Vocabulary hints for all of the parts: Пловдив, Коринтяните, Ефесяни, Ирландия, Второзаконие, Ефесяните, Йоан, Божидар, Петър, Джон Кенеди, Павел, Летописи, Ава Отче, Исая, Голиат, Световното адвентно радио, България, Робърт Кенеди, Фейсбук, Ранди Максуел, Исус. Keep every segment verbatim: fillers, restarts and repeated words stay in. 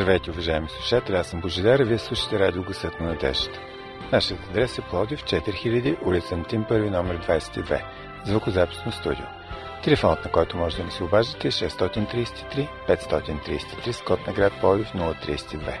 Здравейте, уважаеми слушатели, аз съм Божидар и вие слушате радио Гласът на надеждата. Нашият адрес е Пловдив, четири хиляди, улица Антим, първи, номер двадесет и две, звукозаписно студио. Телефонът, на който може да ми се обаждате, е шест три три пет три три, с код на град Пловдив нула три две.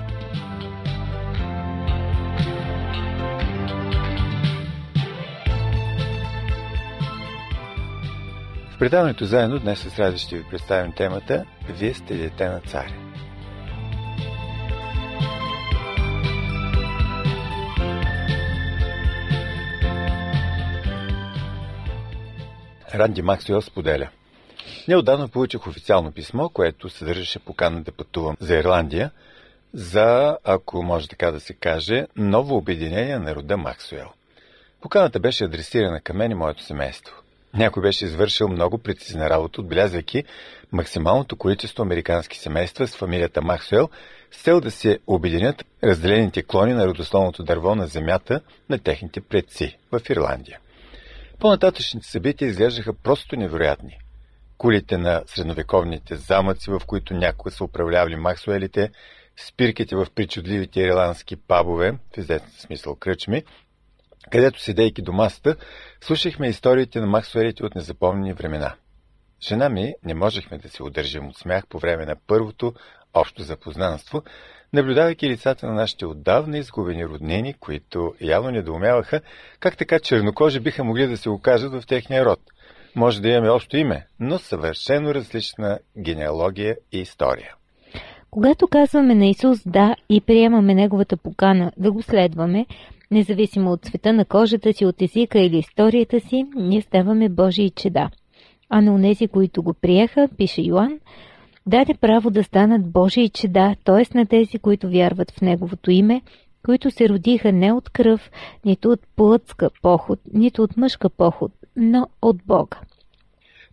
Предаването заедно днес с радост ще ви представим темата «Вие сте дете на царя». Ранди Максуел споделя: неотдавна получих официално писмо, което съдържаше покана да пътувам за Ирландия за, ако може така да се каже, ново обединение на рода Максуел. Поканата беше адресирана към мен и моето семейство. Някой беше извършил много прецизна работа, отбелязвайки максималното количество американски семейства с фамилията Максуел, с цел да се обединят разделените клони на родословното дърво на земята на техните предци в Ирландия. По-нататъчните събития изглеждаха просто невероятни. Кулите на средновековните замъци, в които някога са управлявали Максуелите, спирките в причудливите ирландски пабове, в известен смисъл кръчми, където, седейки до масата, слушахме историите на Максуелите от незапомнени времена. Жена ми не можехме да се удържим от смях по време на първото общо запознанство, наблюдавайки лицата на нашите отдавна изгубени роднини, които явно недоумяваха как така чернокожи биха могли да се окажат в техния род. Може да имаме общо име, но съвършено различна генеалогия и история. Когато казваме на Исус да и приемаме неговата покана да го следваме, независимо от цвета на кожата си, от езика или историята си, ние ставаме Божии чеда. А на онези, които го приеха, пише Йоан, даде право да станат Божии чеда, т.е. на тези, които вярват в неговото име, които се родиха не от кръв, нито от плътска поход, нито от мъжка поход, но от Бога.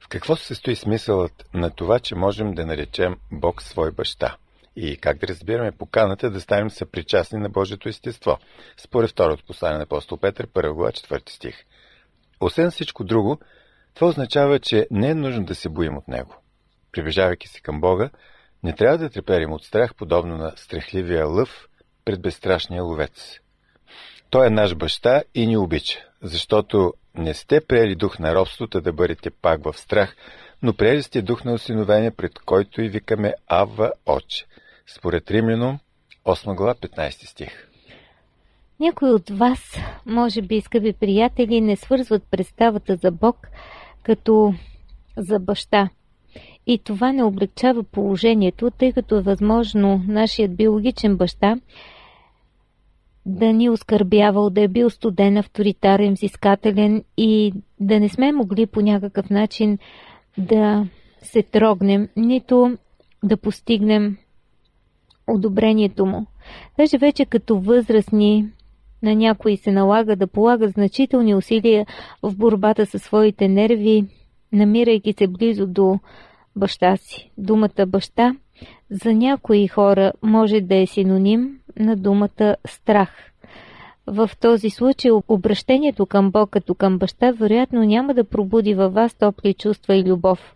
В какво се състои смисълът на това, че можем да наречем Бог свой баща? И как да разбираме поканата да станем съпричастни на Божието естество, според второто послание на апостол Петър, първа глава, четвърти стих. Освен всичко друго, това означава, че не е нужно да се боим от него. Приближавайки се към Бога, не трябва да треперим от страх, подобно на страхливия лъв пред безстрашния ловец. Той е наш баща и ни обича, защото не сте приели дух на робството да бъдете пак в страх, но приели сте дух на осиновение, пред който и викаме Ава Отче. Според Римляно, осма глава, петнадесети стих. Някои от вас, може би, скъпи приятели, не свързват представата за Бог като за баща. И това не облекчава положението, тъй като е възможно нашият биологичен баща да ни оскърбявал, да е бил студен, авторитарен, взискателен и да не сме могли по някакъв начин да се трогнем, нито да постигнем одобрението му. Даже вече като възрастни на някои се налага да полагат значителни усилия в борбата със своите нерви, намирайки се близо до баща си. Думата баща за някои хора може да е синоним на думата страх. В този случай обращението към Бог като към баща вероятно няма да пробуди във вас топли чувства и любов.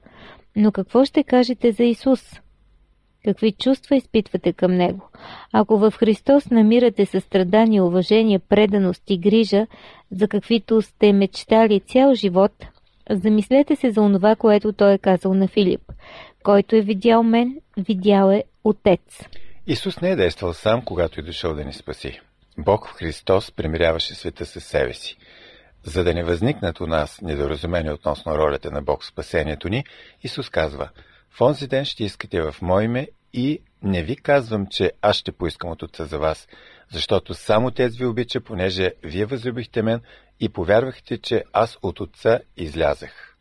Но какво ще кажете за Исус? Какви чувства изпитвате към Него? Ако в Христос намирате състрадание, уважение, преданост и грижа, за каквито сте мечтали цял живот, замислете се за онова, което Той е казал на Филип. Който е видял мен, видял е Отец. Исус не е действал сам, когато е дошъл да ни спаси. Бог в Христос примиряваше света със себе си. За да не възникнат у нас недоразумение относно ролята на Бог в спасението ни, Исус казва: в онзи ден ще искате в Мое име и не ви казвам, че аз ще поискам от Отца за вас, защото само Отец ви обича, понеже вие възлюбихте мен и повярвахте, че аз от Отца излязах.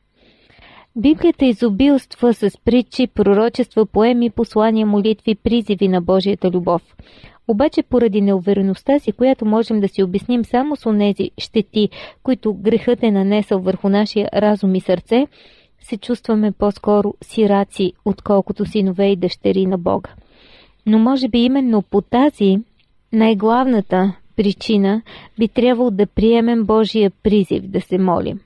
Библията изобилства с притчи, пророчества, поеми, послания, молитви, призиви на Божията любов. Обаче поради неувереността си, която можем да си обясним само с онези щети, които грехът е нанесъл върху нашия разум и сърце, се чувстваме по-скоро сираци, отколкото синове и дъщери на Бога. Но може би именно по тази най-главната причина би трябвало да приемем Божия призив да се молим.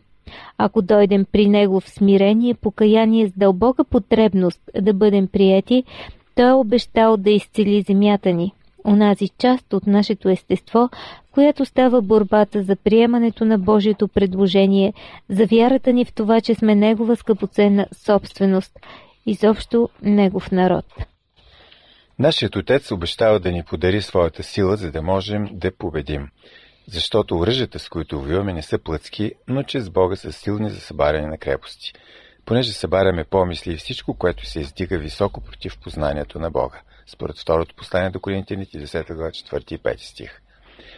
Ако дойдем при Него в смирение, покаяние с дълбока потребност да бъдем приети, Той е обещал да изцели земята ни, онази част от нашето естество, в която става борбата за приемането на Божието предложение, за вярата ни в това, че сме Негова скъпоценна собственост, изобщо Негов народ. Нашият Отец обещава да ни подари своята сила, за да можем да победим, защото оръжията, с които воюваме, не са плътски, но че с Бога са силни за събаряне на крепости, понеже събаряме помисли и всичко, което се издига високо против познанието на Бога, според второто послание до Коринтяните, десета глава, четвърти и пети стих.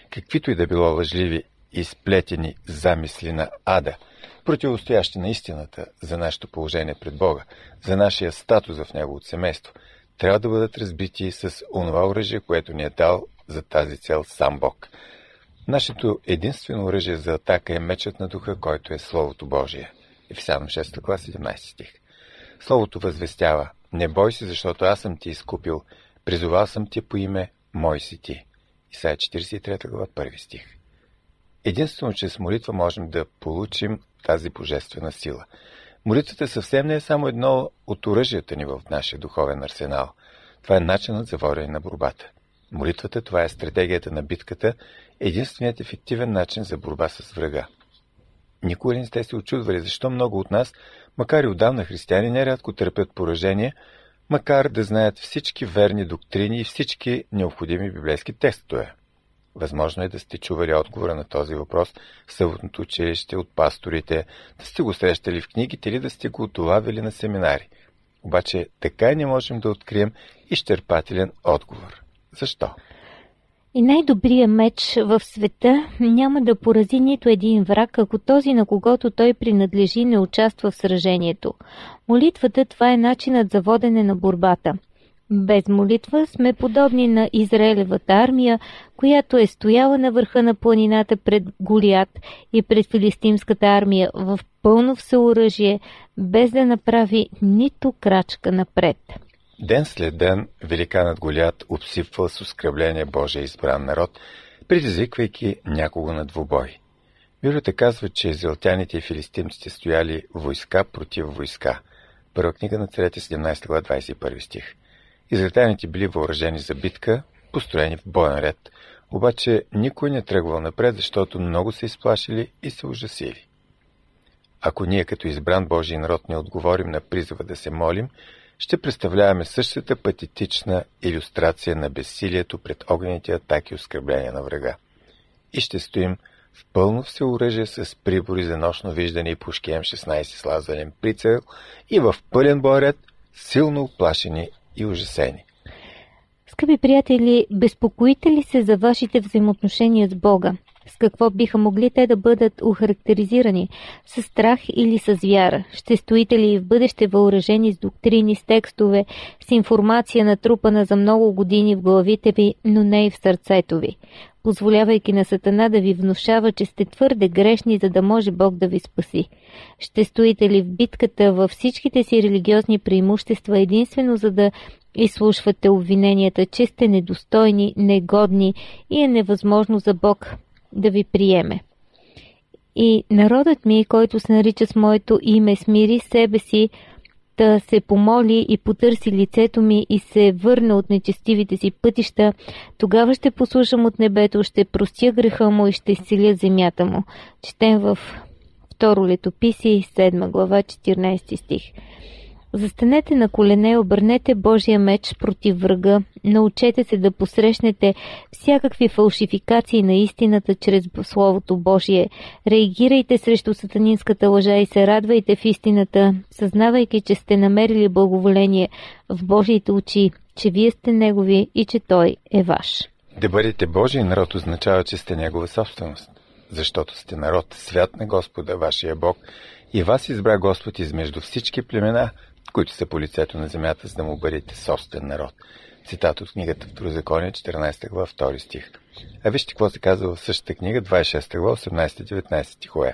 Каквито и да било лъжливи и сплетени замисли на ада, противостоящи на истината за нашето положение пред Бога, за нашия статус в Неговото семейство, трябва да бъдат разбити с онова оръжие, което ни е дал за тази цел сам Бог. Нашето единствено оръжие за атака е мечът на духа, който е Словото Божие. Ефесяни шеста глава, седемнадесети стих. Словото възвестява: не бой се, защото аз съм ти изкупил, призовал съм ти по име, мой си ти. Исая четиридесет и трета глава, първи стих. Единствено, че с молитва можем да получим тази божествена сила. Молитвата съвсем не е само едно от оръжията ни в нашия духовен арсенал. Това е начинът за водене на борбата. Молитвата, това е стратегията на битката, единственият ефективен начин за борба с врага. Никога не сте се очудвали защо много от нас, макар и отдавна християни, нерядко търпят поражение, макар да знаят всички верни доктрини и всички необходими библейски текстове. Възможно е да сте чували отговора на този въпрос в съботното училище от пасторите, да сте го срещали в книгите или да сте го долавили на семинари. Обаче така и не можем да открием изчерпателен отговор. Защо? И най-добрият меч в света няма да порази нито един враг, ако този, на когото той принадлежи, не участва в сражението. Молитвата, това е начинът за водене на борбата. Без молитва сме подобни на Израелевата армия, която е стояла на върха на планината пред Голиат и пред филистимската армия в пълно всеоръжие, без да направи нито крачка напред. Ден след ден великанът Голиат обсипвал с оскърбление Божия избран народ, предизвиквайки някого на двубой. Библията казва, че израелтяните и филистимците стояли войска против войска. Първа книга на Царете, седемнадесета глава, двадесет и първи стих. Израелтяните били въоръжени за битка, построени в боен ред, обаче никой не тръгвал напред, защото много се изплашили и се ужасили. Ако ние като избран Божий народ не отговорим на призва да се молим, ще представляваме същата патетична илюстрация на безсилието пред огнените атаки и оскърбления на врага. И ще стоим в пълно всеоръжие с прибори за нощно виждане и пушки М шестнадесет с лазерен прицел и в пълен борет, силно оплашени и ужасени. Скъпи приятели, безпокоите ли се за вашите взаимоотношения с Бога? С какво биха могли те да бъдат охарактеризирани? С страх или с вяра? Ще стоите ли в бъдеще въоръжени с доктрини, с текстове, с информация натрупана за много години в главите ви, но не и в сърцето ви, позволявайки на Сатана да ви внушава, че сте твърде грешни, за да може Бог да ви спаси? Ще стоите ли в битката във всичките си религиозни преимущества единствено за да изслушвате обвиненията, че сте недостойни, негодни и е невъзможно за Бог да ви приеме? И народът ми, който се нарича с моето име, смири себе си, да се помоли и потърси лицето ми и се върне от нечестивите си пътища, тогава ще послушам от небето, ще простя греха му и ще изцеля земята му. Четем във Второ Летописи, седма глава, четиринадесети стих. Застанете на колене и обърнете Божия меч против врага. Научете се да посрещнете всякакви фалшификации на истината чрез Словото Божие. Реагирайте срещу сатанинската лъжа и се радвайте в истината, съзнавайки, че сте намерили благоволение в Божиите очи, че вие сте Негови и че Той е ваш. Да бъдете Божий народ означава, че сте Негова собственост, защото сте народ, свят на Господа, вашия Бог, и вас избра Господ измежду всички племена, които са по лицето на земята, за да му бъдете собствен народ. Цитат от книгата Второзаконие, четиринадесета глава, втори стих. А вижте какво се казва в същата книга, двадесет и шеста глава, осемнадесет деветнадесет стихове.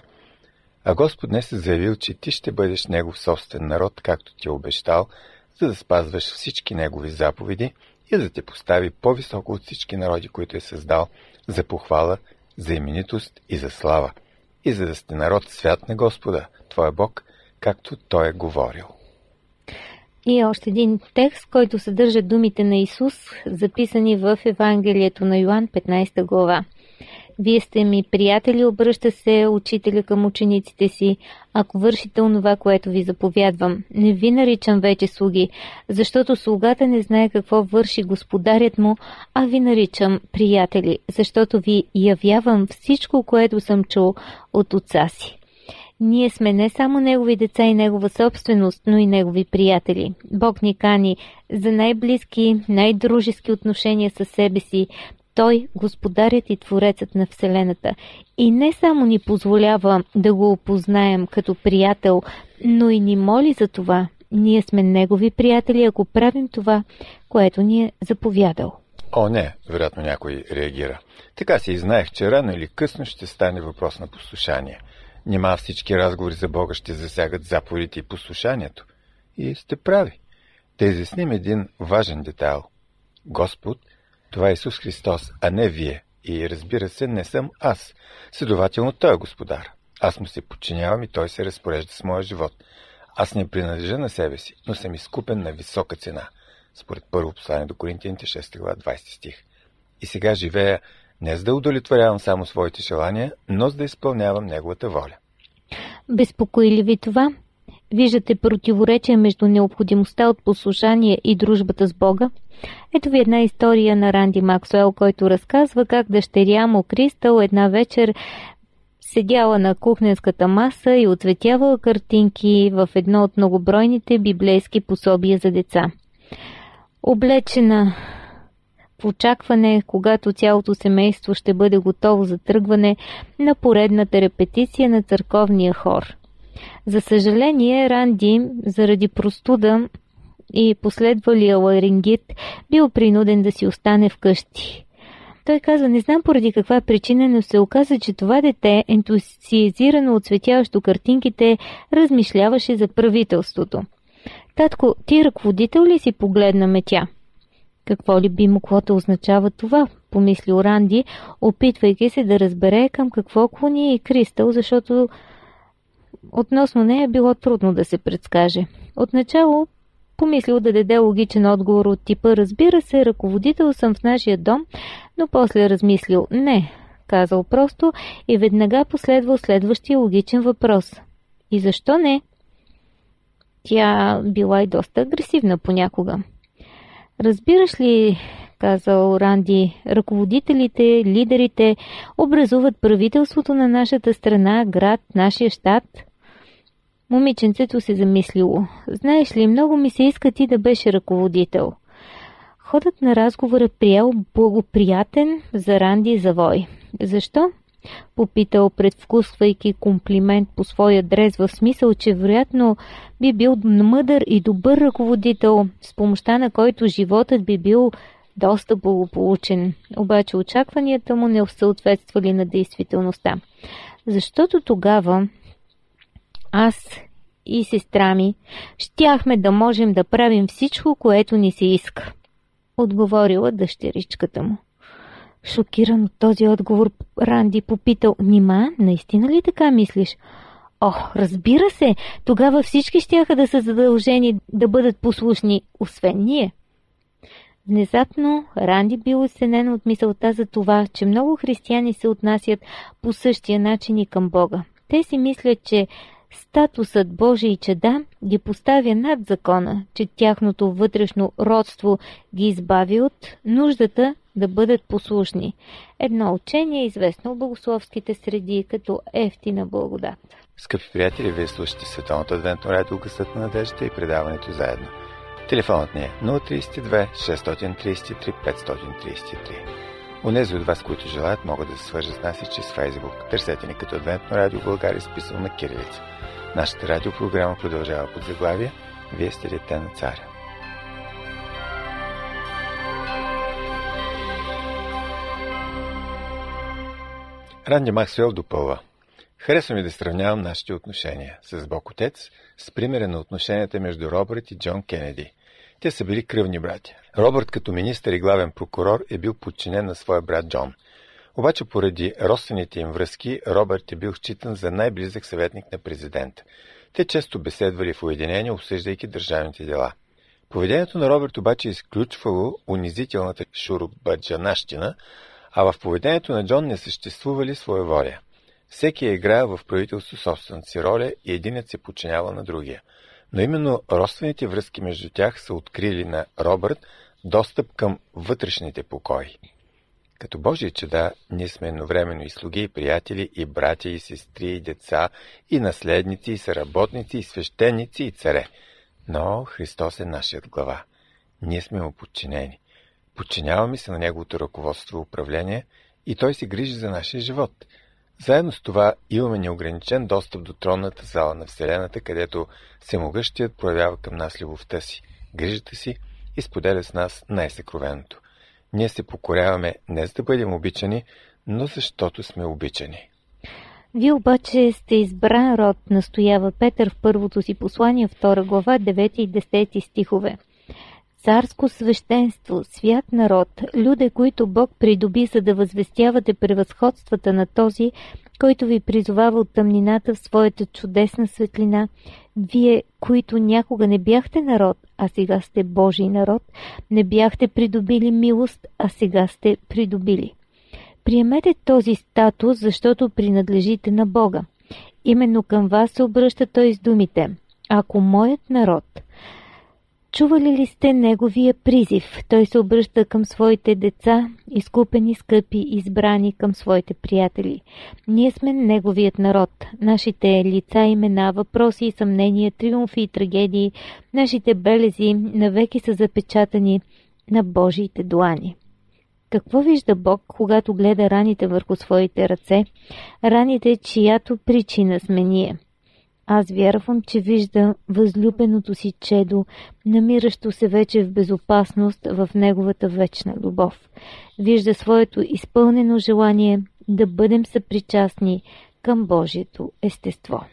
А Господ днес е заявил, че ти ще бъдеш Негов собствен народ, както ти е обещал, за да спазваш всички Негови заповеди и да те постави по-високо от всички народи, които е създал, за похвала, за именитост и за слава, и за да сте народ свят на Господа, Твоя Бог, както Той е говорил. И още един текст, който съдържа думите на Исус, записани в Евангелието на Йоан, петнадесета глава. Вие сте ми приятели, обръща се учителя към учениците си, ако вършите онова, което ви заповядвам. Не ви наричам вече слуги, защото слугата не знае какво върши господарят му, а ви наричам приятели, защото ви явявам всичко, което съм чул от отца си. Ние сме не само Негови деца и Негова собственост, но и Негови приятели. Бог ни кани за най-близки, най-дружески отношения със себе си. Той, Господарят и Творецът на Вселената. И не само ни позволява да го опознаем като приятел, но и ни моли за това. Ние сме Негови приятели, ако правим това, което ни е заповядал. О, не, вероятно някой реагира. Така си и знаех, че рано или късно ще стане въпрос на послушание. Нима всички разговори за Бога ще засягат заповедите и послушанието. И сте прави. Да изясним един важен детайл. Господ, това е Исус Христос, а не вие. И разбира се, не съм аз. Следователно, Той е Господар. Аз му се подчинявам и Той се разпорежда с моя живот. Аз не принадлежа на себе си, но съм изкупен на висока цена. Според първо послание до Коринтяните, шеста глава, двадесети стих. И сега живея не за да удовлетворявам само своите желания, но за да изпълнявам Неговата воля. Безпокои ли ви това? Виждате противоречие между необходимостта от послушание и дружбата с Бога? Ето ви една история на Ранди Максуел, който разказва как дъщеря му Кристал една вечер седяла на кухненската маса и оцветявала картинки в едно от многобройните библейски пособия за деца. Облечена в очакване, когато цялото семейство ще бъде готово за тръгване на поредната репетиция на църковния хор. За съжаление, Ранди, заради простуда и последвалия ларингит, бил принуден да си остане вкъщи. Той казва, не знам поради каква причина, но се оказа, че това дете, ентусиазирано оцветяващо картинките, размишляваше за правителството. Татко, ти ръководител ли си, погледна ме тя? Какво ли би могло да означава това, помислил Ранди, опитвайки се да разбере към какво клони и Кристал, защото относно нея било трудно да се предскаже. Отначало помислил да даде логичен отговор от типа «Разбира се, ръководител съм в нашия дом», но после размислил «Не», казал просто и веднага последвал следващия логичен въпрос. И защо не? Тя била и доста агресивна понякога. Разбираш ли, казал Ранди, ръководителите, лидерите образуват правителството на нашата страна, град, нашия щат. Момиченцето се замислило. Знаеш ли, много ми се иска ти да беше ръководител. Ходът на разговора приял благоприятен за Ранди завой. Защо? Попитал, предвкусвайки комплимент по своя адрес, в смисъл, че вероятно би бил мъдър и добър ръководител, с помощта на който животът би бил доста благополучен. Обаче очакванията му не съответствали на действителността. Защото тогава аз и сестра ми щяхме да можем да правим всичко, което ни се иска, отговорила дъщеричката му. Шокиран от този отговор, Ранди попитал, нима, наистина ли така мислиш? Ох, разбира се, тогава всички щяха да са задължени да бъдат послушни, освен ние. Внезапно Ранди бил осенен от мисълта за това, че много християни се отнасят по същия начин и към Бога. Те си мислят, че Статусът Божий чеда ги поставя над закона, че тяхното вътрешно родство ги избави от нуждата да бъдат послушни. Едно учение, известно в богословските среди като ефтина благодат. Скъпи приятели, вие слушате Световното адвентно радио Гласът на надеждата и предаването заедно. Телефонът ни е нула три две шест три три пет три три. Онези от вас, които желаят, могат да се свържат с нас и чрез Фейсбук. Търсете ни като Адвентно радио България, списано на кирилица. Нашата радиопрограма продължава под заглавие "Вие сте дете на царя". Ранди Максуел допълва: "Харесва ми да сравнявам нашите отношения с Бог Отец с примера на отношенията между Робърт и Джон Кенеди. Те са били кръвни братя. Робърт като министър и главен прокурор е бил подчинен на своя брат Джон. Обаче поради родствените им връзки, Робърт е бил считан за най-близък съветник на президента. Те често беседвали в уединение, обсъждайки държавните дела. Поведението на Робърт обаче изключвало унизителната шуробаджанащина, а в поведението на Джон не съществували своеволия. Всеки е играе в правителство собствената си роля и единът се подчинява на другия. Но именно родствените връзки между тях са открили на Робърт достъп към вътрешните покои. Като Божия чеда, ние сме едновременно и слуги, и приятели, и братя, и сестри, и деца, и наследници, и съработници, и свещеници, и царе. Но Христос е нашият глава. Ние сме му подчинени. Подчиняваме се на неговото ръководство и управление и той се грижи за нашия живот. Заедно с това имаме неограничен достъп до тронната зала на Вселената, където всемогъщият проявява към нас любовта си, грижата си и споделя с нас най-съкровеното. Ние се покоряваме не за да бъдем обичани, но защото сме обичани. Вие обаче сте избран род, настоява Петър в първото си послание, втора глава, девети и десети стихове. Царско свещенство, свят народ, люде, които Бог придоби, за да възвестявате превъзходствата на този, който ви призовава от тъмнината в своята чудесна светлина. Вие, които някога не бяхте народ, а сега сте Божий народ, не бяхте придобили милост, а сега сте придобили. Приемете този статус, защото принадлежите на Бога. Именно към вас се обръща той с думите: ако моят народ... Чували ли сте неговия призив? Той се обръща към своите деца, изкупени, скъпи, избрани, към своите приятели. Ние сме неговият народ. Нашите лица, имена, въпроси и съмнения, триумфи и трагедии, нашите белези навеки са запечатани на Божиите длани. Какво вижда Бог, когато гледа раните върху своите ръце? Раните, чиято причина сме ние. Аз вярвам, че виждам възлюбеното си чедо, намиращо се вече в безопасност в неговата вечна любов. Вижда своето изпълнено желание да бъдем съпричастни към Божието естество.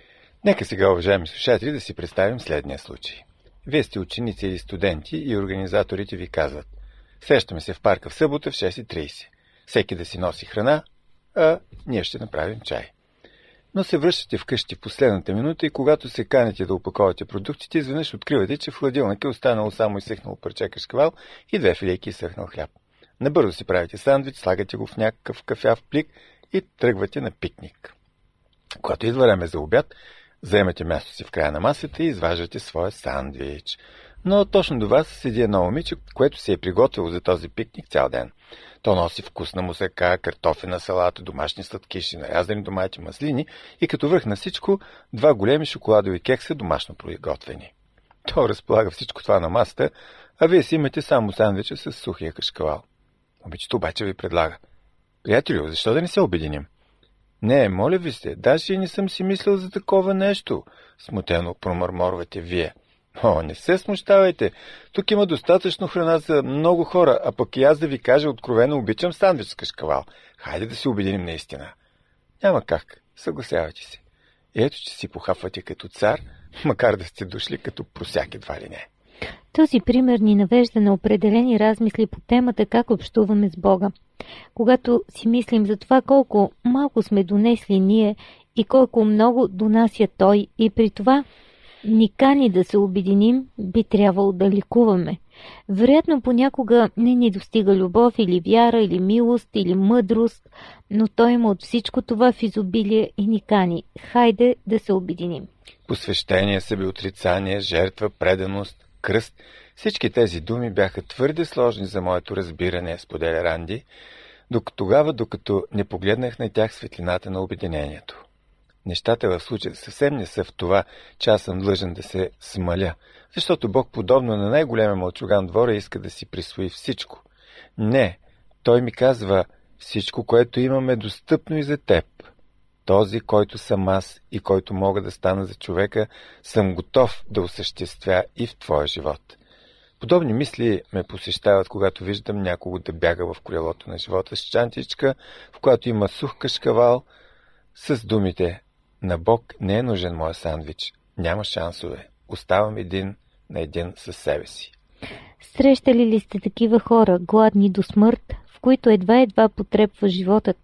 Нека сега, уважаеми слушатели, да си представим следния случай. Вие сте ученици или студенти и организаторите ви казват: срещаме се в парка в събота в шест и трийсет. Всеки да си носи храна, а ние ще направим чай. Но се връщате вкъщи в последната минута и когато се канете да опаковате продуктите, изведнъж откривате, че в хладилника е останало само изсъхнало парче кашкавал и две филейки изсъхнал хляб. Набързо си правите сандвич, слагате го в някакъв кафяв плик и тръгвате на пикник. Когато идва време за обяд, заемате място си в края на масата и изваждате своя сандвич. Но точно до вас седи едно момиче, което се е приготвило за този пикник цял ден. То носи вкусна мусака, картофена салата, домашни сладкиши, нарязани домати, маслини и като върх на всичко два големи шоколадови кекса, домашно приготвени. То разполага всичко това на масата, а вие си имате само сандвича с сухия кашкавал. Момичето обаче ви предлага: приятелю, защо да не се обединим? Не, моля ви се, даже и не съм си мислил за такова нещо, смутено промърморвате вие. О, не се смущавайте. Тук има достатъчно храна за много хора, а пък и аз да ви кажа откровено, обичам сандвич с кашкавал. Хайде да се обединим наистина. Няма как, съгласявайте се. Ето, че си похапвате като цар, макар да сте дошли като просяк едва ли не. Този пример ни навежда на определени размисли по темата как общуваме с Бога. Когато си мислим за това колко малко сме донесли ние и колко много донася Той и при това ни кани да се обединим, би трябвало да ликуваме. Вероятно понякога не ни достига любов или вяра, или милост, или мъдрост, но той има от всичко това в изобилие и ни кани. Хайде да се обединим. Посвещение, себеотрицание, жертва, преданост, кръст. Всички тези думи бяха твърде сложни за моето разбиране, споделя Ранди, докато тогава, докато не погледнах на тях светлината на обединението. Нещата в случая съвсем не са в това, че аз съм длъжен да се смаля, защото Бог, подобно на най-големия мълчуган двора, иска да си присвои всичко. Не, Той ми казва: всичко, което имам, е достъпно и за теб. Този, който съм аз и който мога да стана за човека, съм готов да осъществя и в твоя живот. Подобни мисли ме посещават, когато виждам някого да бяга в колелото на живота с чантичка, в която има сух кашкавал, с думите: на Бог не е нужен моя сандвич, няма шансове, оставам един на един със себе си. Срещали ли сте такива хора, гладни до смърт, в които едва-едва потребва животът?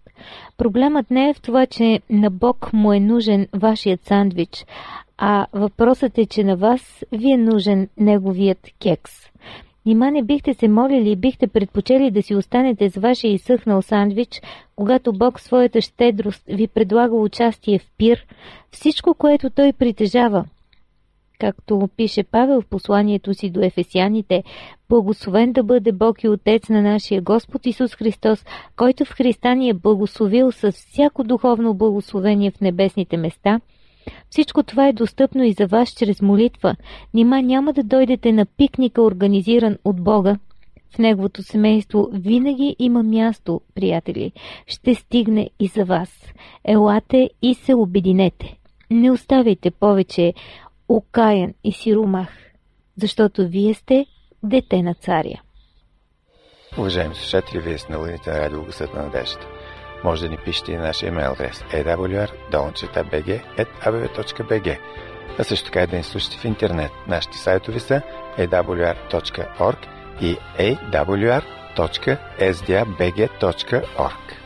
Проблемът не е в това, че на Бог му е нужен вашият сандвич, а въпросът е, че на вас ви е нужен неговият кекс. Нима не бихте се молили и бихте предпочели да си останете с вашия изсъхнал сандвич, когато Бог своята щедрост ви предлага участие в пир, всичко, което Той притежава. Както пише Павел в посланието си до Ефесяните: благословен да бъде Бог и Отец на нашия Господ Исус Христос, който в Христа ни е благословил с всяко духовно благословение в небесните места. Всичко това е достъпно и за вас чрез молитва. Нима няма да дойдете на пикника, организиран от Бога. В Неговото семейство винаги има място, приятели. Ще стигне и за вас. Елате и се обединете. Не оставяйте повече окаян и сиромах, защото вие сте дете на царя. Уважаеми слушатели, вие сте на луните на радио Гласът на надеждата. Може да ни пишете и на нашия имейл адрес ей дабъл ю ар долна черта би джи ет а би ви точка би джи, а също така и да ни слушате в интернет. Нашите сайтове са ей дабъл ю ар точка орг и ей дабъл ю ар точка ес ди а би джи точка орг.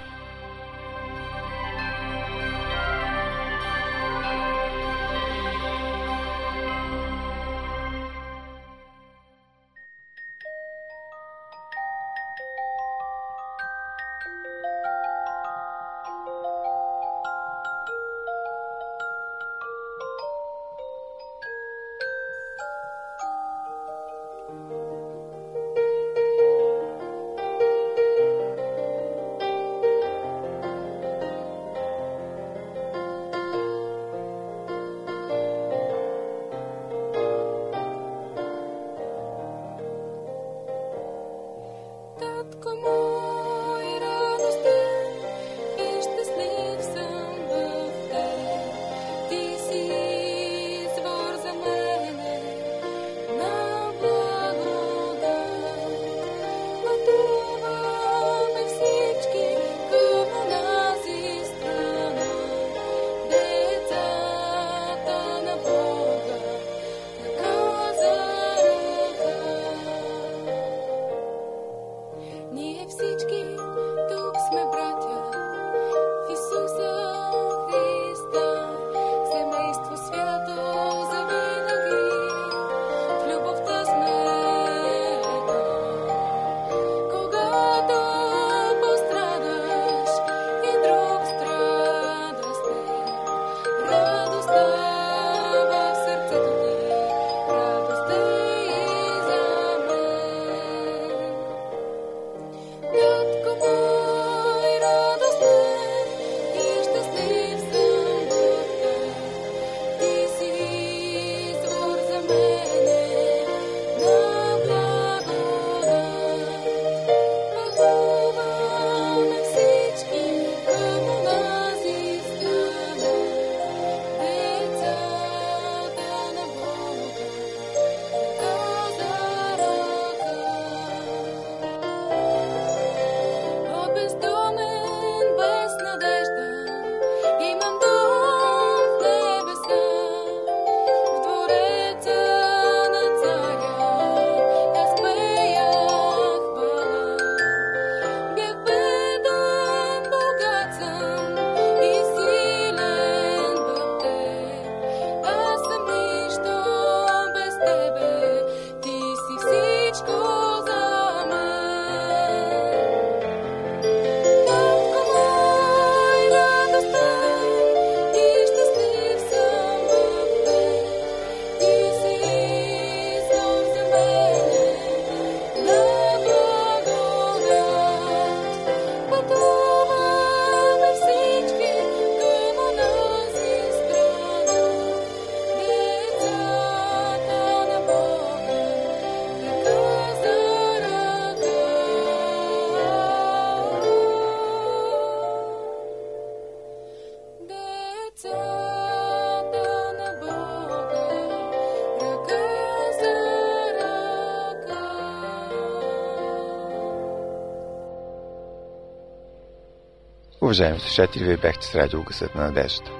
Уважаеми слушатели, вие бяхте с радио Гласът на надеждата.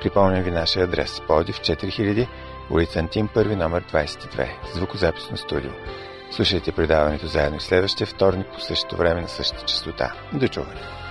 Припомням ви нашия адрес: Пловдив четири хиляди, улица Антим, първи, номер двайсет и две, звукозаписно студио. Слушайте предаването заедно и следващия вторник по същото време на същата честота. До чуване!